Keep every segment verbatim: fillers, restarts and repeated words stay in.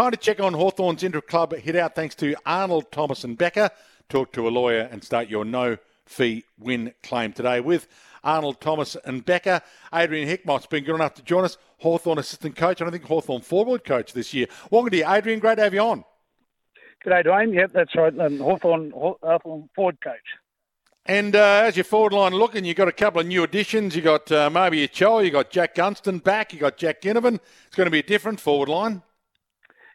Time to check on Hawthorn's inter-club hit out thanks to Arnold, Thomas and Becker. Talk to a lawyer and start your no-fee win claim today with Arnold, Thomas and Becker. Adrian Hickmott's been good enough to join us, Hawthorn assistant coach, and I think Hawthorn forward coach this year. Welcome to you, Adrian. Great to have you on. G'day, Dwayne. Yep, that's right. Um, Hawthorn, Hawthorn forward coach. And uh, how's your forward line looking? You've got a couple of new additions. You've got uh, Marby Joel, you've got Jack Gunston back, you've got Jack Ginnivan. It's going to be a different forward line.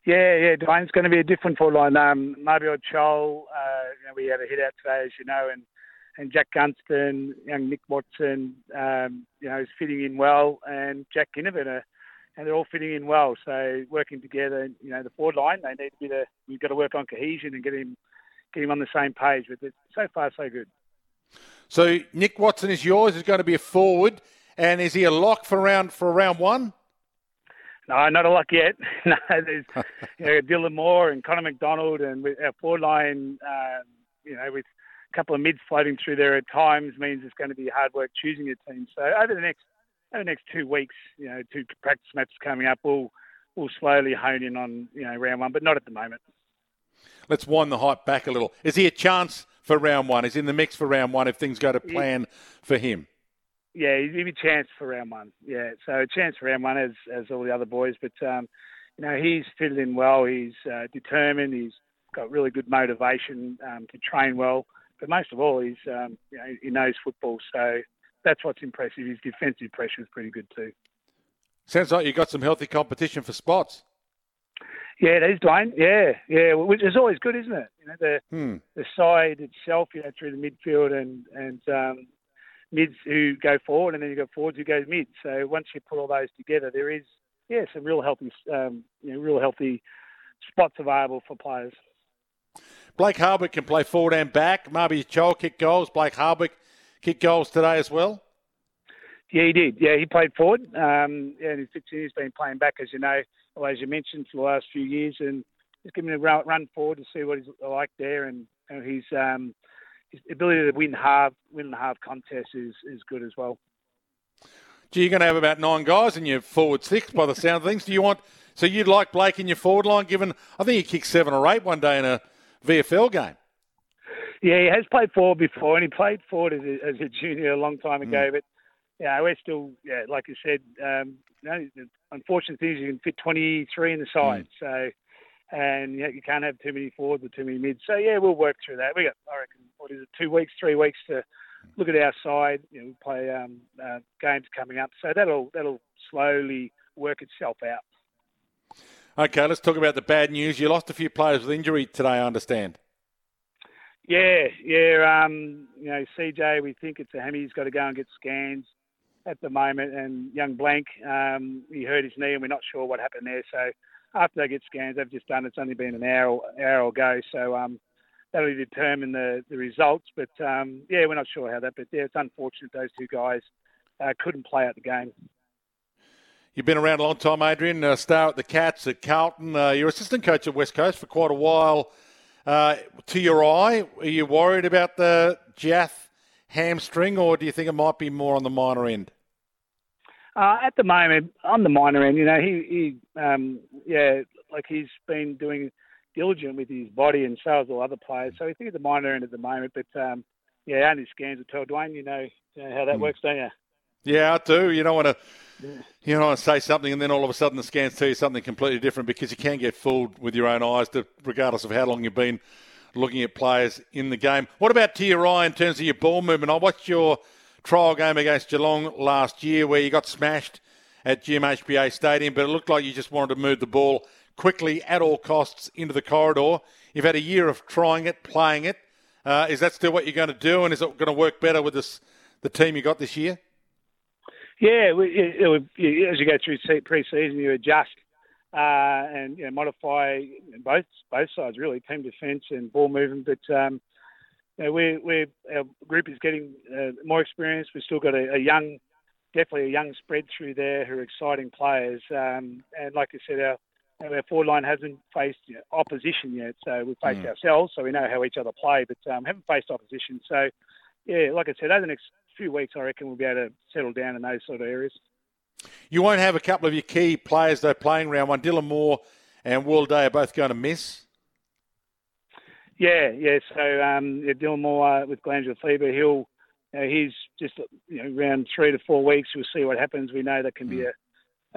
Yeah, yeah, Dwayne, it's going to be a different forward line. Um, Marby Joel, uh, you know, we had a hit out today, as you know, and, and Jack Gunston, young Nick Watson, um, you know, is fitting in well, and Jack Ginnivan, uh, and they're all fitting in well. So working together, you know, the forward line, they need to be the, you've got to work on cohesion and get him, get him on the same page. But so far, so good. So Nick Watson is yours. Is going to be a forward, and is he a lock for round for round one? No, not a lock yet. No, there's you know, Dylan Moore and Conor McDonald, and with our forward line, uh, you know, with a couple of mids floating through there at times, means it's going to be hard work choosing a team. So over the next over the next two weeks, you know, two practice matches coming up, we'll we'll slowly hone in on you know round one, but not at the moment. Let's wind the hype back a little. Is he a chance for round one? He's in the mix for round one if things go to plan for him. Yeah, he'd be a chance for round one. Yeah, so a chance for round one as as all the other boys. But, um, you know, he's fitted in well. He's uh, determined. He's got really good motivation um, to train well. But most of all, he's um, you know, he knows football. So that's what's impressive. His defensive pressure is pretty good too. Sounds like you've got some healthy competition for spots. Yeah, it is, Dwayne. Yeah, yeah, which is always good, isn't it? You know, the hmm. the side itself, you know, through the midfield and and um, mids who go forward, and then you got forwards who go mid. So once you put all those together, there is yeah some real healthy, um, you know, real healthy spots available for players. Blake Hardwick can play forward and back. Marby Joel kicked goals. Blake Hardwick kicked goals today as well. Yeah, he did. Yeah, he played forward, um, and he's been playing back, as you know. Well, as you mentioned, for the last few years, and just giving him a run forward to see what he's like there, and, and his um, his ability to win half, win the half contest is, is good as well. Gee, you're going to have about nine guys in your forward six by the sound of things. Do you want? So you'd like Blake in your forward line? Given, I think he kicked seven or eight one day in a V F L game. Yeah, he has played forward before, and he played forward as a, as a junior a long time ago, mm. but. Yeah, we're still, yeah, like you said, um, you know, the unfortunate thing is you can fit twenty-three in the side. Mm. So, and you know, you can't have too many forwards or too many mids. So, yeah, we'll work through that. We got, I reckon, what is it, two weeks, three weeks to look at our side. You know, we play um, uh, games coming up. So that'll that'll slowly work itself out. Okay, let's talk about the bad news. You lost a few players with injury today, I understand. Yeah, yeah. Um, you know, C J, we think it's a hammy. He's got to go and get scans at the moment, and young Blank, um, he hurt his knee, and we're not sure what happened there. So after they get scans, they've just done, it's only been an hour, hour ago, so um, that'll determine the, the results. But, um, yeah, we're not sure how that, but yeah, it's unfortunate those two guys uh, couldn't play out the game. You've been around a long time, Adrian, a star at the Cats, at Carlton. Uh, you're assistant coach at West Coast for quite a while. Uh, to your eye, are you worried about the Jaff hamstring, or do you think it might be more on the minor end? Uh, at the moment, on the minor end, you know, he, he um, yeah, like he's been doing diligent with his body, and so has all other players. So we think at the minor end at the moment, but um, yeah, only scans will tell. Dwayne, you know, you know how that mm. works, don't you? Yeah, I do. You don't want to, yeah. you don't want to say something, and then all of a sudden the scans tell you something completely different, because you can get fooled with your own eyes, to, regardless of how long you've been looking at players in the game. What about to your eye in terms of your ball movement? I watched your trial game against Geelong last year where you got smashed at G M H B A Stadium, but it looked like you just wanted to move the ball quickly at all costs into the corridor. You've had a year of trying it, playing it. Uh, is that still what you're going to do, and is it going to work better with this the team you got this year? Yeah, it, it, it, as you go through pre-season, you adjust uh, and you know, modify both both sides, really, team defence and ball movement, but... Um, You know, we're, we're, our group is getting uh, more experience. We've still got a, a young, definitely a young spread through there who are exciting players. Um, and like I said, our, our forward line hasn't faced you know, opposition yet. So we've faced mm. ourselves, so we know how each other play, but um, haven't faced opposition. So, yeah, like I said, over the next few weeks, I reckon we'll be able to settle down in those sort of areas. You won't have a couple of your key players, though, playing round one. Dylan Moore and Will Day are both going to miss. Yeah, yeah. So um, yeah, Dylan Moore with glandular fever, he'll you know, he's just you know around three to four weeks. We'll see what happens. We know that can be a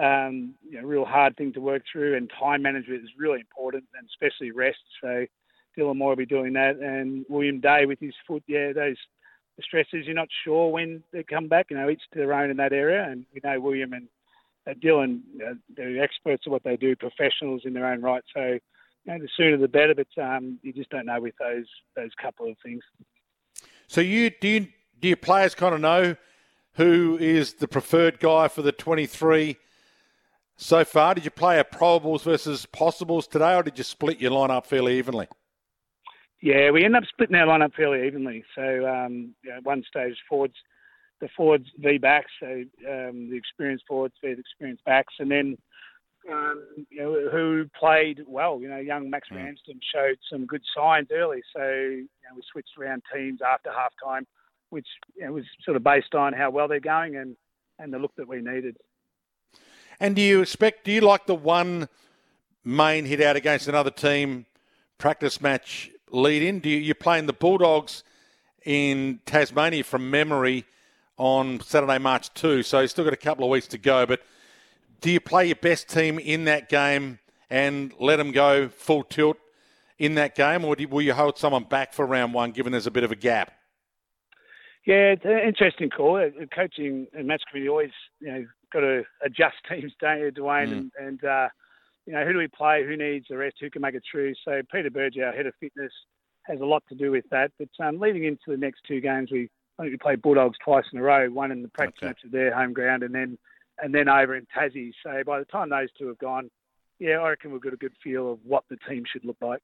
um, you know, real hard thing to work through, and time management is really important, and especially rest. So Dylan Moore will be doing that, and William Day with his foot. Yeah, those stresses. You're not sure when they come back. You know, each to their own in that area, and we know William and uh, Dylan, uh, they're experts at what they do, professionals in their own right. So. And the sooner the better, but um, you just don't know with those those couple of things. So you do you, do your players kind of know who is the preferred guy for the twenty-three so far? Did you play a probables versus possibles today, or did you split your lineup fairly evenly? Yeah, we end up splitting our lineup fairly evenly. So um, you know, one stage forwards, the forwards v backs, so um, the experienced forwards v the experienced backs, and then. Um, you know, who played well. You know, young Max mm. Ramsden showed some good signs early, so you know, we switched around teams after halftime, which you know, was sort of based on how well they're going and, and the look that we needed. And do you expect, do you like the one main hit out against another team practice match lead-in? Do you, you're playing the Bulldogs in Tasmania from memory on Saturday, March second, so you've still got a couple of weeks to go, but do you play your best team in that game and let them go full tilt in that game, or do you, will you hold someone back for round one, given there's a bit of a gap? Yeah, it's an interesting call. Coaching and match committee always, you know, got to adjust teams, don't you, Dwayne? Mm. And, and uh, you know, who do we play? Who needs the rest? Who can make it through? So Peter Burge, our head of fitness, has a lot to do with that. But um, leading into the next two games, we I think we play Bulldogs twice in a row, one in the practice okay. match at their home ground, and then. and then over in Tassie. So by the time those two have gone, yeah, I reckon we've got a good feel of what the team should look like.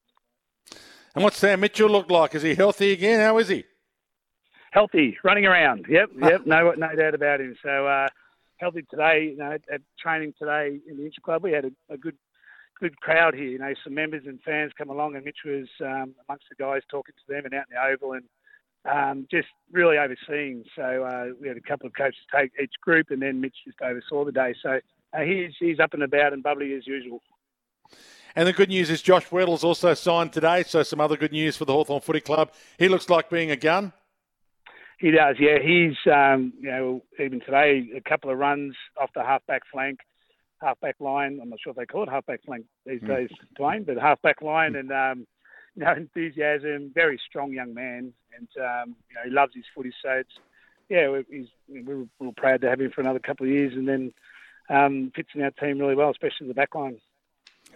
And what's Sam Mitchell look like? Is he healthy again? How is he? Healthy, running around. Yep, yep, no no doubt about him. So uh, healthy today, you know, at, at training today in the Inter Club. We had a, a good good crowd here. You know, some members and fans come along, and Mitch was um, amongst the guys talking to them and out in the Oval, and Um, just really overseeing. So uh, we had a couple of coaches take each group, and then Mitch just oversaw the day. So uh, he's he's up and about and bubbly as usual. And the good news is Josh Weddle's also signed today, so some other good news for the Hawthorn Footy Club. He looks like being a gun. He does, yeah. He's, um, you know, even today, a couple of runs off the half-back flank, half-back line. I'm not sure if they call it half-back flank these mm. days, Dwayne, but half-back line and... Um, No enthusiasm, very strong young man, and um, you know, he loves his footy. So it's, yeah, we're, he's, we're real proud to have him for another couple of years, and then um, fits in our team really well, especially in the back line.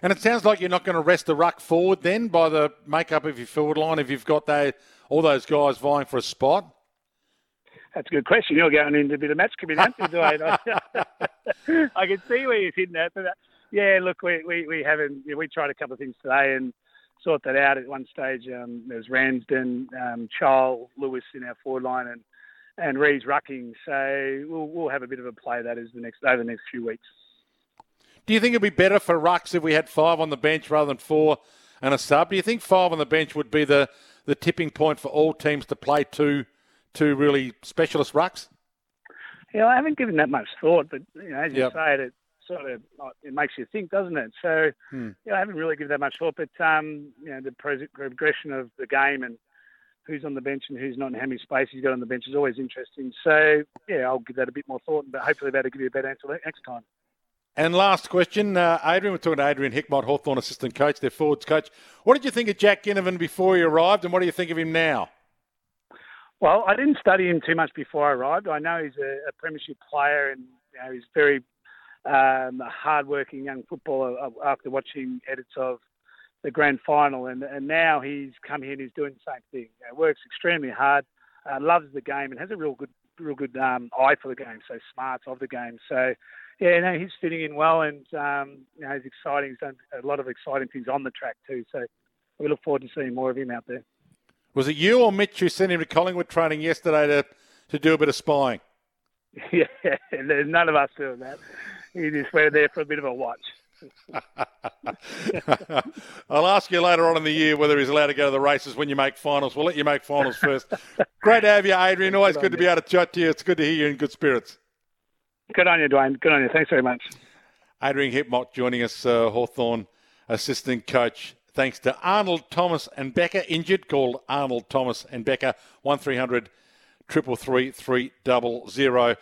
And it sounds like you're not going to rest the ruck forward then by the makeup of your forward line if you've got they, all those guys vying for a spot? That's a good question. You're going into a bit of match committee, aren't you, Dwayne? I can see where you're hitting that. But uh, yeah, look, we, we, we haven't. You know, we tried a couple of things today and sort that out at one stage. Um, there was Ramsden, um, Charles Lewis in our forward line, and and Reece rucking. So we'll we'll have a bit of a play of that as the next over the next few weeks. Do you think it'd be better for rucks if we had five on the bench rather than four and a sub? Do you think five on the bench would be the, the tipping point for all teams to play two two really specialist rucks? Yeah, I haven't given that much thought, but you know, as you yep. say it. Sort of, it makes you think, doesn't it? So, hmm. you know, I haven't really given that much thought, but um, you know, the progression of the game and who's on the bench and who's not, and how many spaces you got on the bench is always interesting. So, yeah, I'll give that a bit more thought, but hopefully that'll give you a better answer next time. And last question, uh, Adrian. We're talking to Adrian Hickmott, Hawthorn assistant coach, their forwards coach. What did you think of Jack Ginnivan before he arrived, and what do you think of him now? Well, I didn't study him too much before I arrived. I know he's a, a premiership player, and you know, he's very. Um, a hard-working young footballer after watching edits of the grand final, and, and now he's come here and he's doing the same thing. You know, works extremely hard, uh, loves the game, and has a real good, real good um, eye for the game. So smarts of the game. So yeah, no, he's fitting in well, and um, you know, he's exciting. He's done a lot of exciting things on the track too. So we look forward to seeing more of him out there. Was it you or Mitch who sent him to Collingwood training yesterday to to do a bit of spying? Yeah, there's none of us doing that. He just went there for a bit of a watch. I'll ask you later on in the year whether he's allowed to go to the races when you make finals. We'll let you make finals first. Great to have you, Adrian. Always good, good to be able to chat to you. It's good to hear you in good spirits. Good on you, Dwayne. Good on you. Thanks very much. Adrian Hickmott joining us, uh, Hawthorn assistant coach. Thanks to Arnold, Thomas and Becker, injured, called Arnold, Thomas and Becker, one three hundred triple three three double zero.